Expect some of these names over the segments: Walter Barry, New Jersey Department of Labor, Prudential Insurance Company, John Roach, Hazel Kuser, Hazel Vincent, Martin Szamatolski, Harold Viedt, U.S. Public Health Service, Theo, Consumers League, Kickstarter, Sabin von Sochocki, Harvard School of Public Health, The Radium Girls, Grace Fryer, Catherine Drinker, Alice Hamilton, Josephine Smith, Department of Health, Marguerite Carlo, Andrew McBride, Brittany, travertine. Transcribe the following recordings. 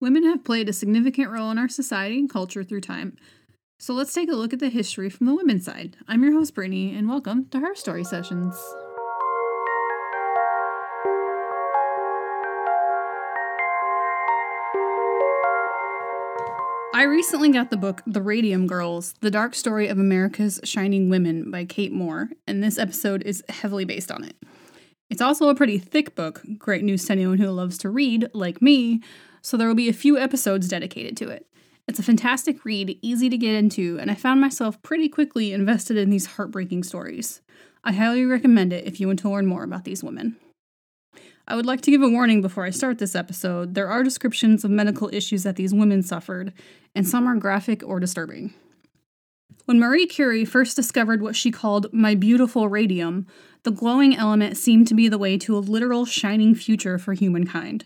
Women have played a significant role in our society and culture through time. So let's take a look at the history from the women's side. I'm your host, Brittany, and welcome to Her Story Sessions. I recently got the book The Radium Girls, The Dark Story of America's Shining Women by Kate Moore, and this episode is heavily based on it. It's also a pretty thick book, great news to anyone who loves to read, like me, so there will be a few episodes dedicated to it. It's a fantastic read, easy to get into, and I found myself pretty quickly invested in these heartbreaking stories. I highly recommend it if you want to learn more about these women. I would like to give a warning before I start this episode. There are descriptions of medical issues that these women suffered, and some are graphic or disturbing. When Marie Curie first discovered what she called my beautiful radium, the glowing element seemed to be the way to a literal shining future for humankind.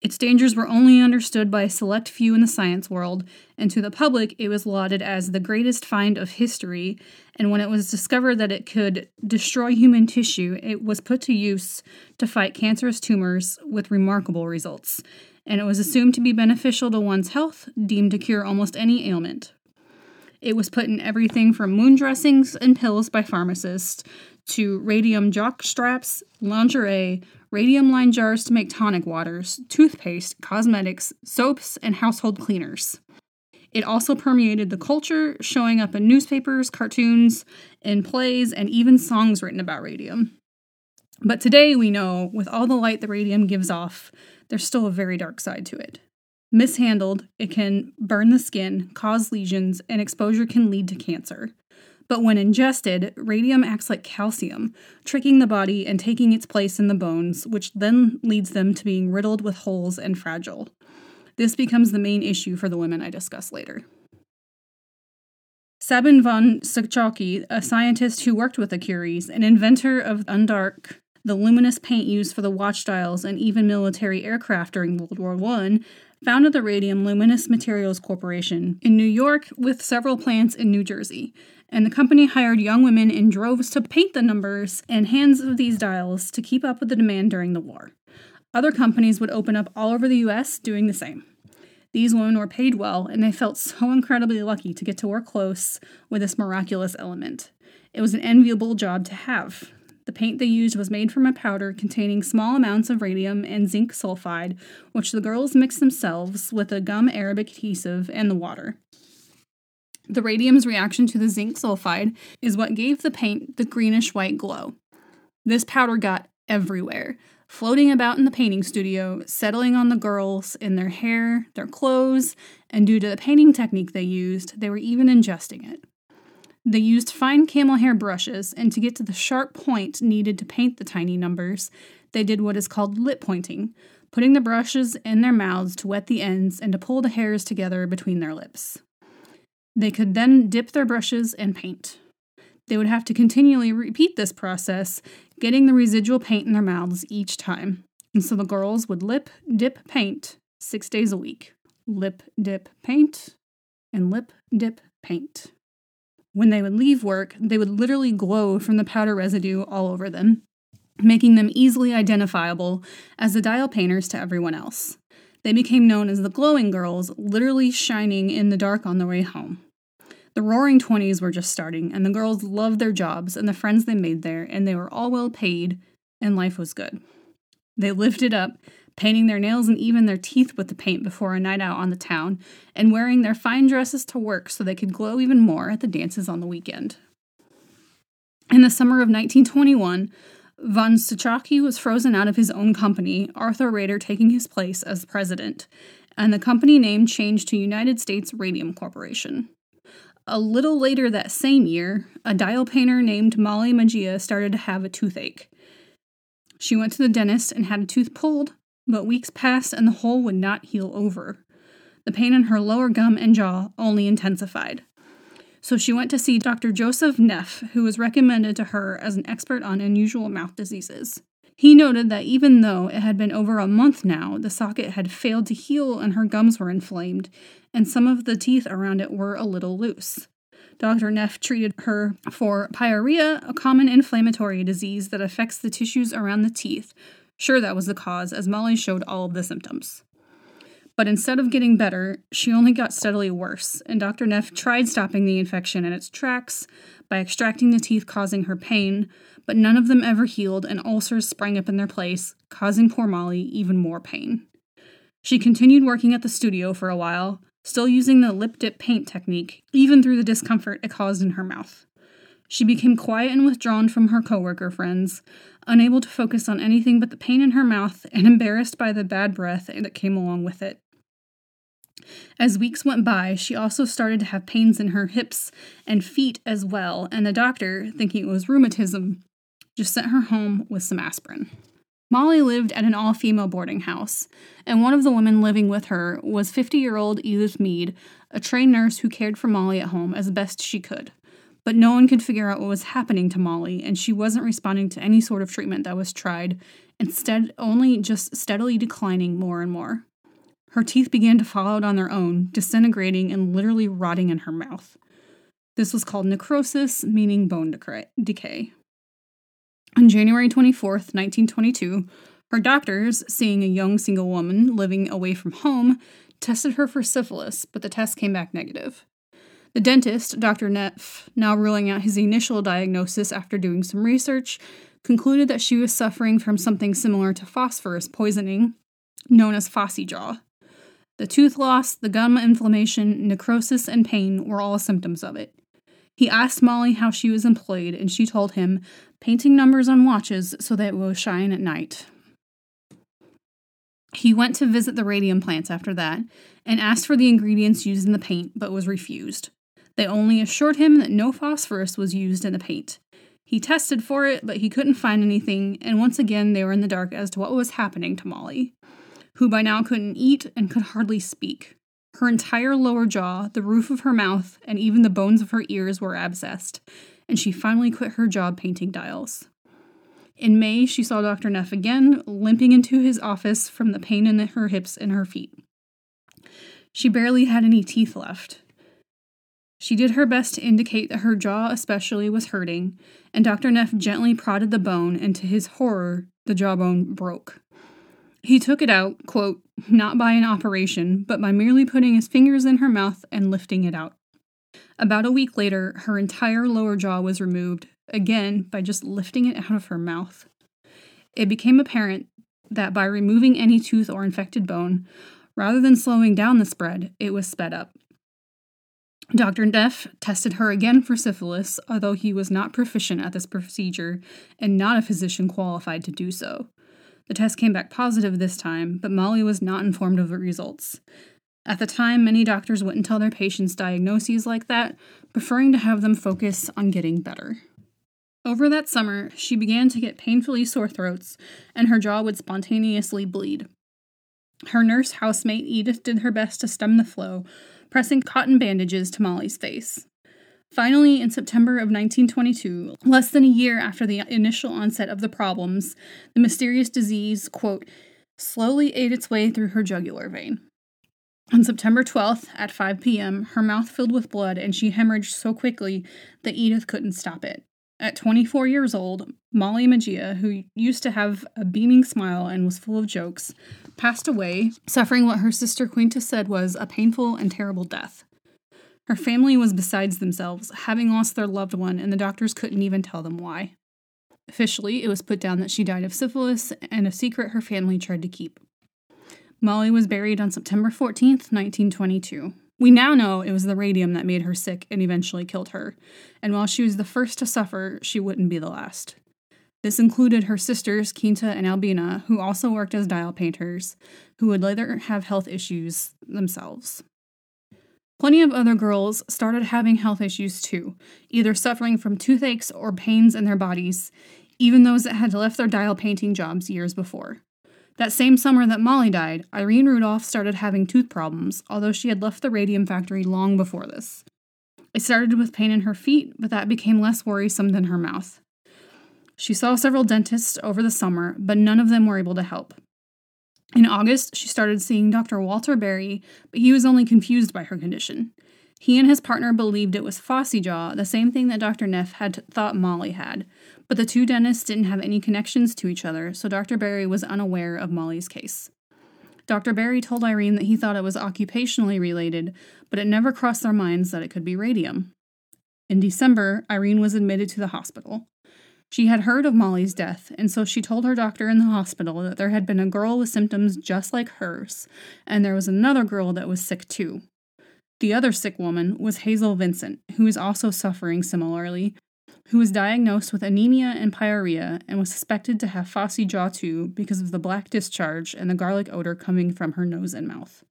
Its dangers were only understood by a select few in the science world, and to the public it was lauded as the greatest find of history, and when it was discovered that it could destroy human tissue, it was put to use to fight cancerous tumors with remarkable results, and it was assumed to be beneficial to one's health, deemed to cure almost any ailment. It was put in everything from moon dressings and pills by pharmacists to radium jock straps, lingerie, radium lined jars to make tonic waters, toothpaste, cosmetics, soaps, and household cleaners. It also permeated the culture, showing up in newspapers, cartoons, in plays, and even songs written about radium. But today we know, with all the light the radium gives off, there's still a very dark side to it. Mishandled, it can burn the skin, cause lesions, and exposure can lead to cancer. But when ingested, radium acts like calcium, tricking the body and taking its place in the bones, which then leads them to being riddled with holes and fragile. This becomes the main issue for the women I discuss later. Sabin von Sochocki, a scientist who worked with the Curies, an inventor of Undark, the luminous paint used for the watch dials and even military aircraft during World War I, founded the Radium Luminous Materials Corporation in New York with several plants in New Jersey, and the company hired young women in droves to paint the numbers and hands of these dials to keep up with the demand during the war. Other companies would open up all over the U.S. doing the same. These women were paid well, and they felt so incredibly lucky to get to work close with this miraculous element. It was an enviable job to have. The paint they used was made from a powder containing small amounts of radium and zinc sulfide, which the girls mixed themselves with a gum arabic adhesive and the water. The radium's reaction to the zinc sulfide is what gave the paint the greenish-white glow. This powder got everywhere, floating about in the painting studio, settling on the girls, in their hair, their clothes, and due to the painting technique they used, they were even ingesting it. They used fine camel hair brushes, and to get to the sharp point needed to paint the tiny numbers, they did what is called lip pointing, putting the brushes in their mouths to wet the ends and to pull the hairs together between their lips. They could then dip their brushes and paint. They would have to continually repeat this process, getting the residual paint in their mouths each time. And so the girls would lip, dip, paint 6 days a week. Lip, dip, paint, and lip, dip, paint. When they would leave work, they would literally glow from the powder residue all over them, making them easily identifiable as the dial painters to everyone else. They became known as the glowing girls, literally shining in the dark on the way home. The roaring 20s were just starting, and the girls loved their jobs and the friends they made there, and they were all well paid, and life was good. They lived it up, painting their nails and even their teeth with the paint before a night out on the town, and wearing their fine dresses to work so they could glow even more at the dances on the weekend. In the summer of 1921, von Sochocki was frozen out of his own company, Arthur Roeder taking his place as president, and the company name changed to United States Radium Corporation. A little later that same year, a dial painter named Mollie Maggia started to have a toothache. She went to the dentist and had a tooth pulled, but weeks passed and the hole would not heal over. The pain in her lower gum and jaw only intensified. So she went to see Dr. Joseph Neff, who was recommended to her as an expert on unusual mouth diseases. He noted that even though it had been over a month now, the socket had failed to heal and her gums were inflamed, and some of the teeth around it were a little loose. Dr. Neff treated her for pyorrhea, a common inflammatory disease that affects the tissues around the teeth. Sure, that was the cause, as Mollie showed all of the symptoms. But instead of getting better, she only got steadily worse, and Dr. Neff tried stopping the infection in its tracks by extracting the teeth causing her pain, but none of them ever healed, and ulcers sprang up in their place, causing poor Molly even more pain. She continued working at the studio for a while, still using the lip-dip paint technique, even through the discomfort it caused in her mouth. She became quiet and withdrawn from her coworker friends, unable to focus on anything but the pain in her mouth and embarrassed by the bad breath that came along with it. As weeks went by, she also started to have pains in her hips and feet as well, and the doctor, thinking it was rheumatism, just sent her home with some aspirin. Molly lived at an all-female boarding house, and one of the women living with her was 50-year-old Edith Mead, a trained nurse who cared for Molly at home as best she could. But no one could figure out what was happening to Molly, and she wasn't responding to any sort of treatment that was tried, instead only just steadily declining more and more. Her teeth began to fall out on their own, disintegrating and literally rotting in her mouth. This was called necrosis, meaning bone decay. On January 24th, 1922, her doctors, seeing a young single woman living away from home, tested her for syphilis, but the test came back negative. The dentist, Dr. Neff, now ruling out his initial diagnosis after doing some research, concluded that she was suffering from something similar to phosphorus poisoning, known as phossy jaw. The tooth loss, the gum inflammation, necrosis, and pain were all symptoms of it. He asked Molly how she was employed, and she told him, painting numbers on watches so that it will shine at night. He went to visit the radium plants after that and asked for the ingredients used in the paint, but was refused. They only assured him that no phosphorus was used in the paint. He tested for it, but he couldn't find anything, and once again they were in the dark as to what was happening to Molly, who by now couldn't eat and could hardly speak. Her entire lower jaw, the roof of her mouth, and even the bones of her ears were abscessed, and she finally quit her job painting dials. In May, she saw Dr. Neff again, limping into his office from the pain in her hips and her feet. She barely had any teeth left. She did her best to indicate that her jaw especially was hurting, and Dr. Neff gently prodded the bone, and to his horror, the jawbone broke. He took it out, quote, not by an operation, but by merely putting his fingers in her mouth and lifting it out. About a week later, her entire lower jaw was removed, again by just lifting it out of her mouth. It became apparent that by removing any tooth or infected bone, rather than slowing down the spread, it was sped up. Dr. Neff tested her again for syphilis, although he was not proficient at this procedure and not a physician qualified to do so. The test came back positive this time, but Molly was not informed of the results. At the time, many doctors wouldn't tell their patients diagnoses like that, preferring to have them focus on getting better. Over that summer, she began to get painfully sore throats, and her jaw would spontaneously bleed. Her nurse housemate Edith did her best to stem the flow, pressing cotton bandages to Molly's face. Finally, in September of 1922, less than a year after the initial onset of the problems, the mysterious disease, quote, slowly ate its way through her jugular vein. On September 12th, at 5 p.m., her mouth filled with blood and she hemorrhaged so quickly that Edith couldn't stop it. At 24 years old, Mollie Maggia, who used to have a beaming smile and was full of jokes, passed away, suffering what her sister Quinta said was a painful and terrible death. Her family was besides themselves, having lost their loved one, and the doctors couldn't even tell them why. Officially, it was put down that she died of syphilis, and a secret her family tried to keep. Molly was buried on September 14th, 1922. We now know it was the radium that made her sick and eventually killed her, and while she was the first to suffer, she wouldn't be the last. This included her sisters, Quinta and Albina, who also worked as dial painters, who would later have health issues themselves. Plenty of other girls started having health issues too, either suffering from toothaches or pains in their bodies, even those that had left their dial painting jobs years before. That same summer that Molly died, Irene Rudolph started having tooth problems, although she had left the radium factory long before this. It started with pain in her feet, but that became less worrisome than her mouth. She saw several dentists over the summer, but none of them were able to help. In August, she started seeing Dr. Walter Barry, but he was only confused by her condition. He and his partner believed it was phossy jaw, the same thing that Dr. Neff had thought Molly had, but the two dentists didn't have any connections to each other, so Dr. Barry was unaware of Molly's case. Dr. Barry told Irene that he thought it was occupationally related, but it never crossed their minds that it could be radium. In December, Irene was admitted to the hospital. She had heard of Mollie's death, and so she told her doctor in the hospital that there had been a girl with symptoms just like hers, and there was another girl that was sick too. The other sick woman was Hazel Vincent, who was also suffering similarly, who was diagnosed with anemia and pyorrhea and was suspected to have Fosse jaw 2 because of the black discharge and the garlic odor coming from her nose and mouth.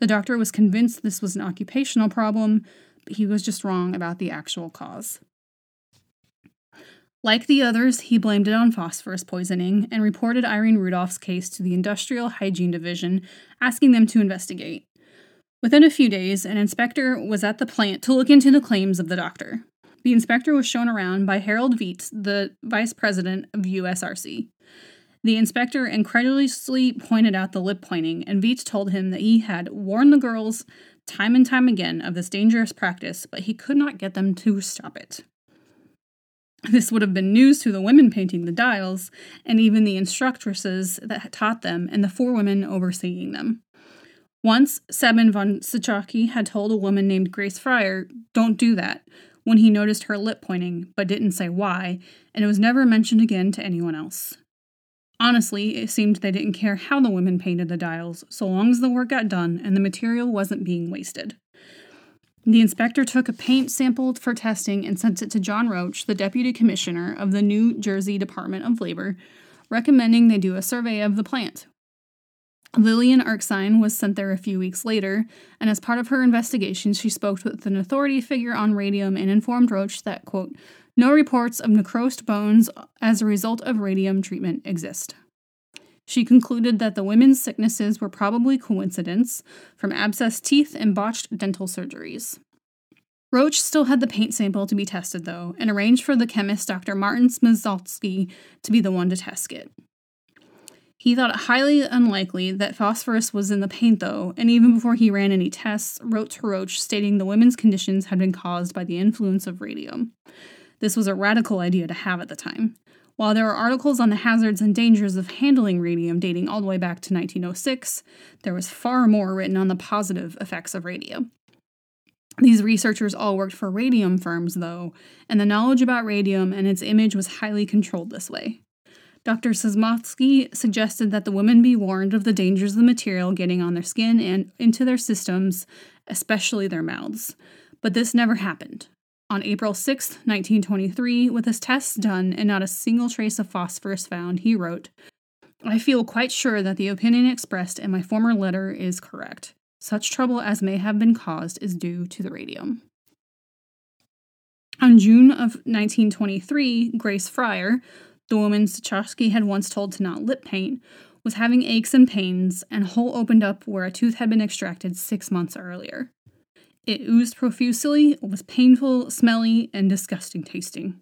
The doctor was convinced this was an occupational problem, but he was just wrong about the actual cause. Like the others, he blamed it on phosphorus poisoning and reported Irene Rudolph's case to the Industrial Hygiene Division, asking them to investigate. Within a few days, an inspector was at the plant to look into the claims of the doctor. The inspector was shown around by Harold Viedt, the vice president of USRC. The inspector incredulously pointed out the lip pointing, and Viedt told him that he had warned the girls time and time again of this dangerous practice, but he could not get them to stop it. This would have been news to the women painting the dials, and even the instructresses that had taught them and the four women overseeing them. Once, Sabin von Sochocki had told a woman named Grace Fryer, "Don't do that," when he noticed her lip pointing, but didn't say why, and it was never mentioned again to anyone else. Honestly, it seemed they didn't care how the women painted the dials, so long as the work got done and the material wasn't being wasted. The inspector took a paint sample for testing and sent it to John Roach, the deputy commissioner of the New Jersey Department of Labor, recommending they do a survey of the plant. Lillian Erskine was sent there a few weeks later, and as part of her investigation, she spoke with an authority figure on radium and informed Roach that, quote, "no reports of necrosed bones as a result of radium treatment exist." She concluded that the women's sicknesses were probably coincidence from abscessed teeth and botched dental surgeries. Roach still had the paint sample to be tested, though, and arranged for the chemist Dr. Martin Szamatolski to be the one to test it. He thought it highly unlikely that phosphorus was in the paint, though, and even before he ran any tests, wrote to Roach stating the women's conditions had been caused by the influence of radium. This was a radical idea to have at the time. While there are articles on the hazards and dangers of handling radium dating all the way back to 1906, there was far more written on the positive effects of radium. These researchers all worked for radium firms, though, and the knowledge about radium and its image was highly controlled this way. Dr. Szymanski suggested that the women be warned of the dangers of the material getting on their skin and into their systems, especially their mouths. But this never happened. On April 6, 1923, with his tests done and not a single trace of phosphorus found, he wrote, "I feel quite sure that the opinion expressed in my former letter is correct. Such trouble as may have been caused is due to the radium." On June of 1923, Grace Fryer, the woman Sochocki had once told to not lip paint, was having aches and pains, and a hole opened up where a tooth had been extracted 6 months earlier. It oozed profusely, was painful, smelly, and disgusting tasting.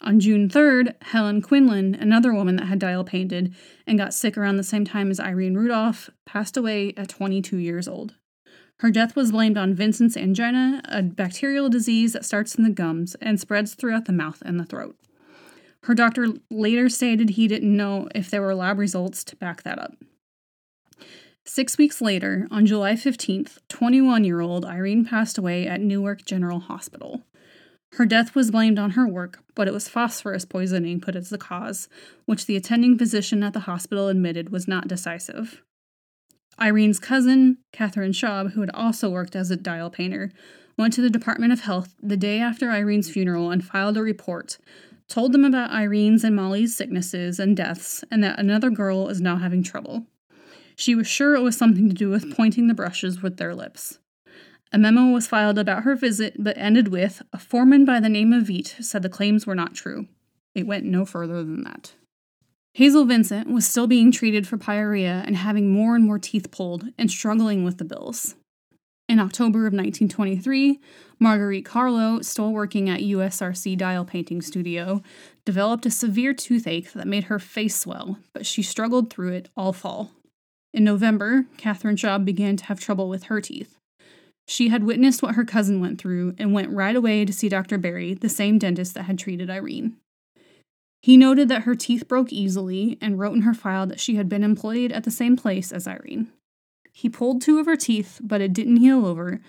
On June 3rd, Helen Quinlan, another woman that had dial painted and got sick around the same time as Irene Rudolph, passed away at 22 years old. Her death was blamed on Vincent's angina, a bacterial disease that starts in the gums and spreads throughout the mouth and the throat. Her doctor later stated he didn't know if there were lab results to back that up. 6 weeks later, on July 15th, 21-year-old Irene passed away at Newark General Hospital. Her death was blamed on her work, but it was phosphorus poisoning put as the cause, which the attending physician at the hospital admitted was not decisive. Irene's cousin, Catherine Schaub, who had also worked as a dial painter, went to the Department of Health the day after Irene's funeral and filed a report, told them about Irene's and Mollie's sicknesses and deaths, and that another girl is now having trouble. She was sure it was something to do with pointing the brushes with their lips. A memo was filed about her visit, but ended with, "A foreman by the name of Viedt said the claims were not true." It went no further than that. Hazel Vincent was still being treated for pyorrhea and having more and more teeth pulled and struggling with the bills. In October of 1923, Marguerite Carlo, still working at USRC Dial Painting Studio, developed a severe toothache that made her face swell, but she struggled through it all fall. In November, Catherine Schaub began to have trouble with her teeth. She had witnessed what her cousin went through and went right away to see Dr. Barry, the same dentist that had treated Irene. He noted that her teeth broke easily and wrote in her file that she had been employed at the same place as Irene. He pulled two of her teeth, but it didn't heal over,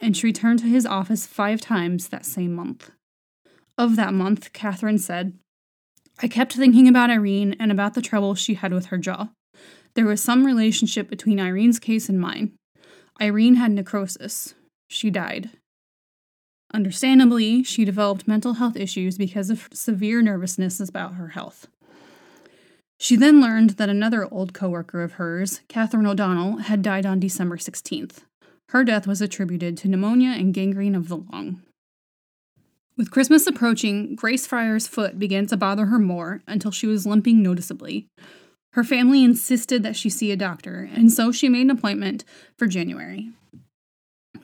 and she returned to his office 5 times that same month. Of that month, Catherine said, "I kept thinking about Irene and about the trouble she had with her jaw. There was some relationship between Irene's case and mine. Irene had necrosis. She died. Understandably, she developed mental health issues because of severe nervousness about her health. She then learned that another old coworker of hers, Catherine O'Donnell, had died on December 16th. Her death was attributed to pneumonia and gangrene of the lung. With Christmas approaching, Grace Fryer's foot began to bother her more until she was limping noticeably. Her family insisted that she see a doctor, and so she made an appointment for January.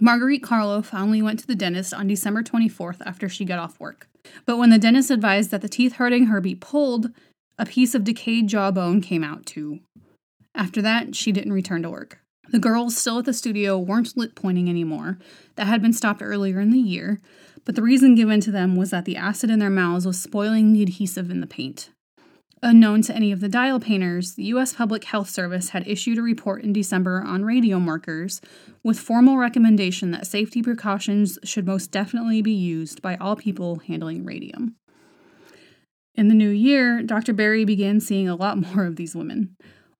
Marguerite Carlo finally went to the dentist on December 24th after she got off work. But when the dentist advised that the teeth hurting her be pulled, a piece of decayed jawbone came out, too. After that, she didn't return to work. The girls still at the studio weren't lip pointing anymore. That had been stopped earlier in the year, but the reason given to them was that the acid in their mouths was spoiling the adhesive in the paint. Unknown to any of the dial painters, the U.S. Public Health Service had issued a report in December on radium markers with formal recommendation that safety precautions should most definitely be used by all people handling radium. In the new year, Dr. Barry began seeing a lot more of these women.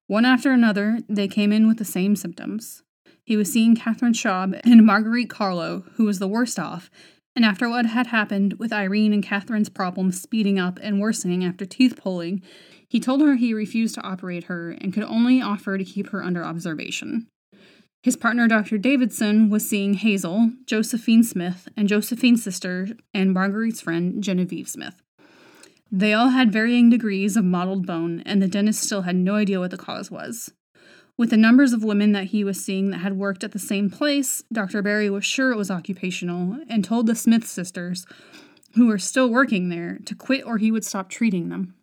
One after another, they came in with the same symptoms. He was seeing Catherine Schaub and Marguerite Carlo, who was the worst off, and after what had happened, with Irene and Catherine's problems speeding up and worsening after teeth pulling, he told her he refused to operate her and could only offer to keep her under observation. His partner, Dr. Davidson, was seeing Hazel, Josephine Smith, and Josephine's sister, and Marguerite's friend, Genevieve Smith. They all had varying degrees of mottled bone, and the dentist still had no idea what the cause was. With the numbers of women that he was seeing that had worked at the same place, Dr. Barry was sure it was occupational and told the Smith sisters, who were still working there, to quit or he would stop treating them.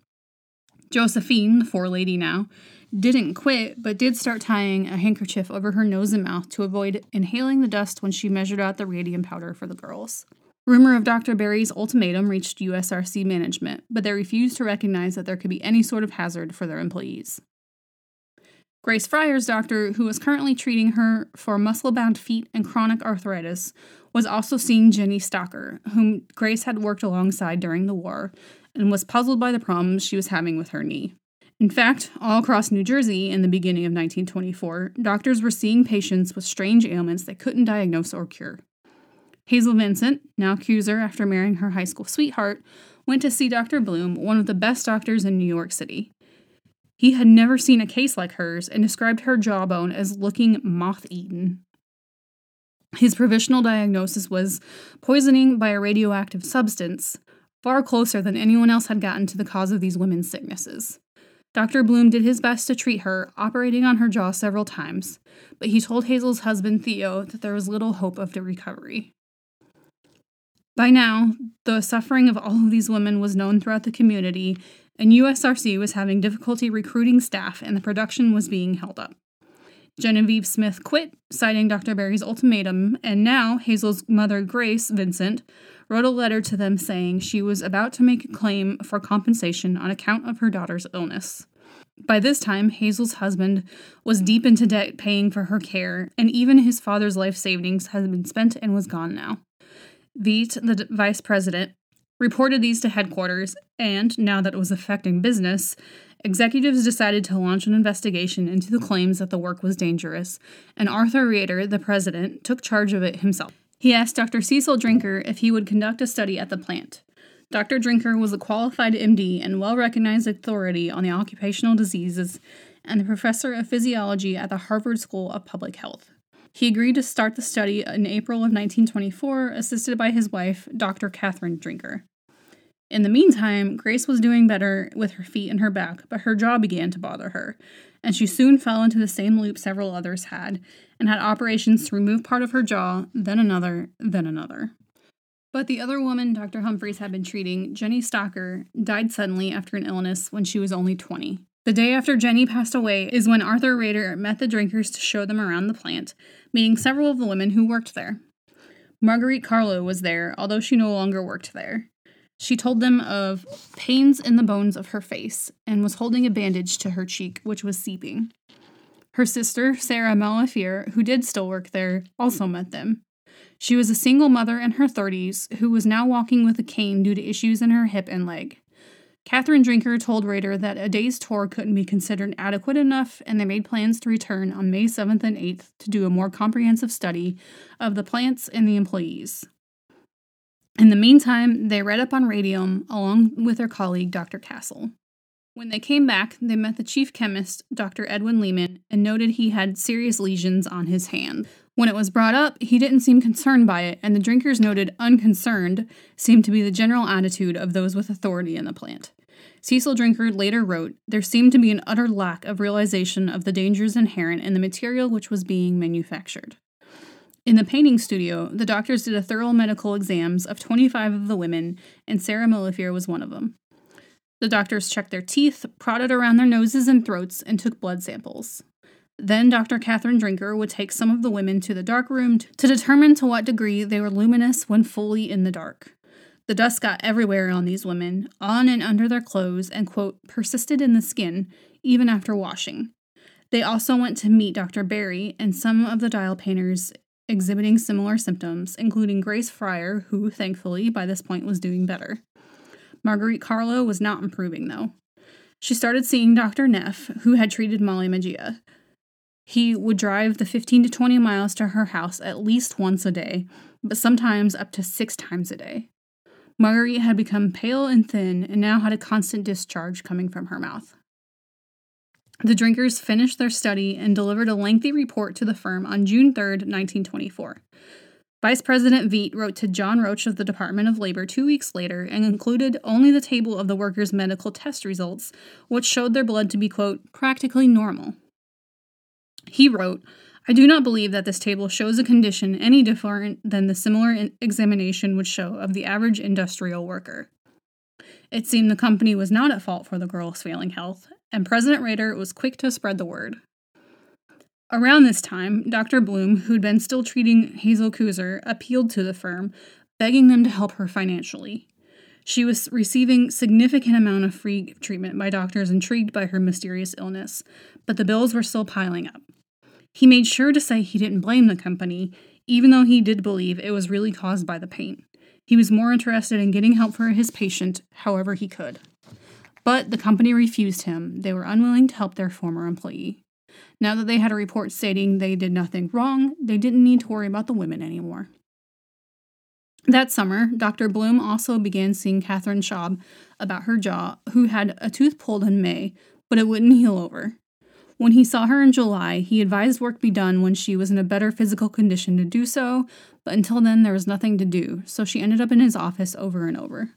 Josephine, the forelady now, didn't quit but did start tying a handkerchief over her nose and mouth to avoid inhaling the dust when she measured out the radium powder for the girls. Rumor of Dr. Barry's ultimatum reached USRC management, but they refused to recognize that there could be any sort of hazard for their employees. Grace Fryer's doctor, who was currently treating her for muscle-bound feet and chronic arthritis, was also seeing Jenny Stocker, whom Grace had worked alongside during the war, and was puzzled by the problems she was having with her knee. In fact, all across New Jersey in the beginning of 1924, doctors were seeing patients with strange ailments they couldn't diagnose or cure. Hazel Vincent, now accuser after marrying her high school sweetheart, went to see Dr. Bloom, one of the best doctors in New York City. He had never seen a case like hers and described her jawbone as looking moth-eaten. His provisional diagnosis was poisoning by a radioactive substance, far closer than anyone else had gotten to the cause of these women's sicknesses. Dr. Bloom did his best to treat her, operating on her jaw several times, but he told Hazel's husband, Theo, that there was little hope of the recovery. By now, the suffering of all of these women was known throughout the community, and USRC was having difficulty recruiting staff, and the production was being held up. Genevieve Smith quit, citing Dr. Barry's ultimatum, and now Hazel's mother, Grace Vincent, wrote a letter to them saying she was about to make a claim for compensation on account of her daughter's illness. By this time, Hazel's husband was deep into debt paying for her care, and even his father's life savings had been spent and was gone now. Viedt, the vice president, reported these to headquarters, and, now that it was affecting business, executives decided to launch an investigation into the claims that the work was dangerous, and Arthur Roeder, the president, took charge of it himself. He asked Dr. Cecil Drinker if he would conduct a study at the plant. Dr. Drinker was a qualified MD and well-recognized authority on the occupational diseases and the professor of physiology at the Harvard School of Public Health. He agreed to start the study in April of 1924, assisted by his wife, Dr. Catherine Drinker. In the meantime, Grace was doing better with her feet and her back, but her jaw began to bother her, and she soon fell into the same loop several others had, and had operations to remove part of her jaw, then another, then another. But the other woman Dr. Humphreys had been treating, Jenny Stocker, died suddenly after an illness when she was only 20. The day after Jenny passed away is when Arthur Roeder met the Drinkers to show them around the plant, meeting several of the women who worked there. Marguerite Carlo was there, although she no longer worked there. She told them of pains in the bones of her face and was holding a bandage to her cheek, which was seeping. Her sister, Sarah Maillefer, who did still work there, also met them. She was a single mother in her 30s who was now walking with a cane due to issues in her hip and leg. Catherine Drinker told Roeder that a day's tour couldn't be considered adequate enough, and they made plans to return on May 7th and 8th to do a more comprehensive study of the plants and the employees. In the meantime, they read up on radium along with their colleague, Dr. Castle. When they came back, they met the chief chemist, Dr. Edwin Lehman, and noted he had serious lesions on his hand. When it was brought up, he didn't seem concerned by it, and the drinkers noted unconcerned seemed to be the general attitude of those with authority in the plant. Cecil Drinker later wrote, "There seemed to be an utter lack of realization of the dangers inherent in the material which was being manufactured." In the painting studio, the doctors did a thorough medical exams of 25 of the women, and Sarah Maillefer was one of them. The doctors checked their teeth, prodded around their noses and throats, and took blood samples. Then Dr. Catherine Drinker would take some of the women to the dark room to determine to what degree they were luminous when fully in the dark. The dust got everywhere on these women, on and under their clothes, and, quote, persisted in the skin, even after washing. They also went to meet Dr. Barry and some of the dial painters exhibiting similar symptoms, including Grace Fryer, who, thankfully, by this point was doing better. Marguerite Carlo was not improving, though. She started seeing Dr. Neff, who had treated Mollie Maggia. He would drive the 15 to 20 miles to her house at least once a day, but sometimes up to 6 times a day. Marguerite had become pale and thin and now had a constant discharge coming from her mouth. The drinkers finished their study and delivered a lengthy report to the firm on June 3, 1924. Vice President Viedt wrote to John Roach of the Department of Labor 2 weeks later and included only the table of the workers' medical test results, which showed their blood to be, quote, practically normal. He wrote, "I do not believe that this table shows a condition any different than the similar examination would show of the average industrial worker." It seemed the company was not at fault for the girls' failing health, and President Roeder was quick to spread the word. Around this time, Dr. Bloom, who'd been still treating Hazel Kuser, appealed to the firm, begging them to help her financially. She was receiving significant amount of free treatment by doctors intrigued by her mysterious illness, but the bills were still piling up. He made sure to say he didn't blame the company, even though he did believe it was really caused by the pain. He was more interested in getting help for his patient however he could. But the company refused him. They were unwilling to help their former employee. Now that they had a report stating they did nothing wrong, they didn't need to worry about the women anymore. That summer, Dr. Bloom also began seeing Catherine Schaub about her jaw, who had a tooth pulled in May, but it wouldn't heal over. When he saw her in July, he advised work be done when she was in a better physical condition to do so, but until then there was nothing to do, so she ended up in his office over and over.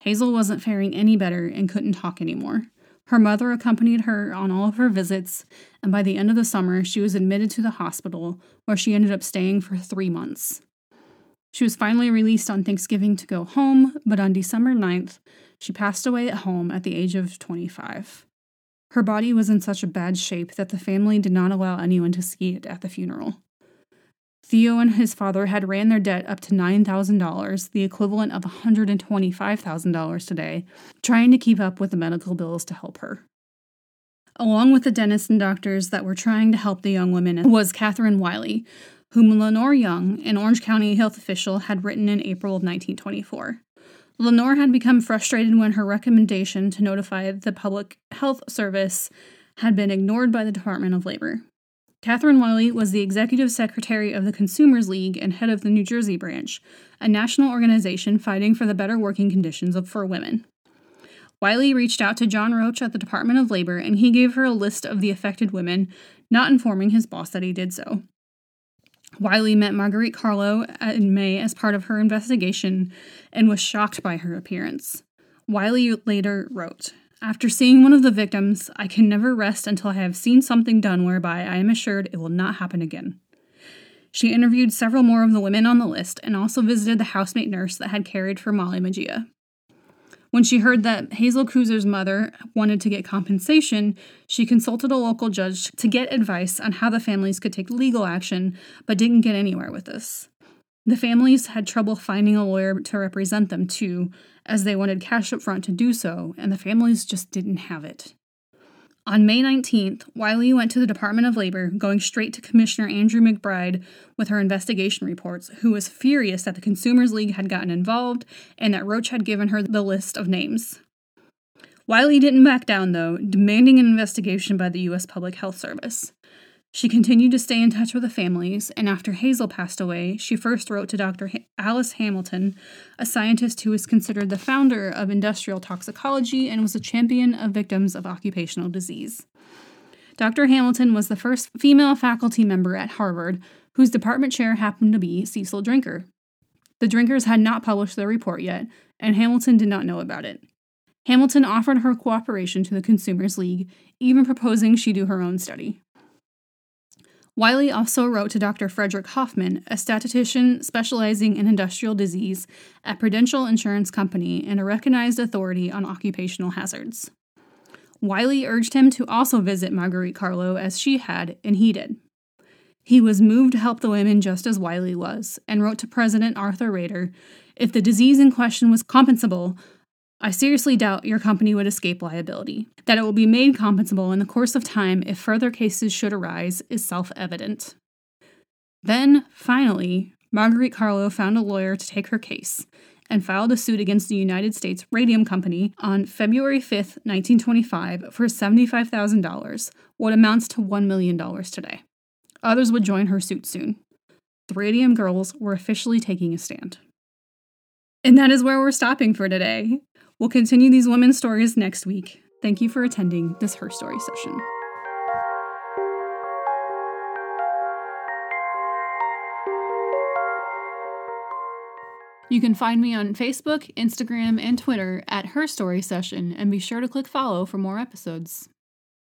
Hazel wasn't faring any better and couldn't talk anymore. Her mother accompanied her on all of her visits, and by the end of the summer, she was admitted to the hospital, where she ended up staying for 3 months. She was finally released on Thanksgiving to go home, but on December 9th, she passed away at home at the age of 25. Her body was in such a bad shape that the family did not allow anyone to see it at the funeral. Theo and his father had ran their debt up to $9,000, the equivalent of $125,000 today, trying to keep up with the medical bills to help her. Along with the dentists and doctors that were trying to help the young women was Catherine Wiley, whom Lenore Young, an Orange County health official, had written in April of 1924. Lenore had become frustrated when her recommendation to notify the Public Health Service had been ignored by the Department of Labor. Catherine Wiley was the executive secretary of the Consumers League and head of the New Jersey branch, a national organization fighting for the better working conditions for women. Wiley reached out to John Roach at the Department of Labor, and he gave her a list of the affected women, not informing his boss that he did so. Wiley met Marguerite Carlo in May as part of her investigation and was shocked by her appearance. Wiley later wrote, "After seeing one of the victims, I can never rest until I have seen something done whereby I am assured it will not happen again." She interviewed several more of the women on the list and also visited the housemate nurse that had cared for Mollie Maggia. When she heard that Hazel Kuser's mother wanted to get compensation, she consulted a local judge to get advice on how the families could take legal action, but didn't get anywhere with this. The families had trouble finding a lawyer to represent them, too, as they wanted cash up front to do so, and the families just didn't have it. On May 19th, Wiley went to the Department of Labor, going straight to Commissioner Andrew McBride with her investigation reports, who was furious that the Consumers League had gotten involved and that Roach had given her the list of names. Wiley didn't back down, though, demanding an investigation by the U.S. Public Health Service. She continued to stay in touch with the families, and after Hazel passed away, she first wrote to Dr. Alice Hamilton, a scientist who is considered the founder of industrial toxicology and was a champion of victims of occupational disease. Dr. Hamilton was the first female faculty member at Harvard, whose department chair happened to be Cecil Drinker. The Drinkers had not published their report yet, and Hamilton did not know about it. Hamilton offered her cooperation to the Consumers League, even proposing she do her own study. Wiley also wrote to Dr. Frederick Hoffman, a statistician specializing in industrial disease at Prudential Insurance Company and a recognized authority on occupational hazards. Wiley urged him to also visit Marguerite Carlo as she had, and he did. He was moved to help the women just as Wiley was, and wrote to President Arthur Roeder, "If the disease in question was compensable, I seriously doubt your company would escape liability. That it will be made compensable in the course of time if further cases should arise is self-evident." Then, finally, Marguerite Carlo found a lawyer to take her case and filed a suit against the United States Radium Company on February 5, 1925 for $75,000, what amounts to $1 million today. Others would join her suit soon. The Radium Girls were officially taking a stand. And that is where we're stopping for today. We'll continue these women's stories next week. Thank you for attending this Her Story session. You can find me on Facebook, Instagram, and Twitter at Her Story Session, and be sure to click follow for more episodes.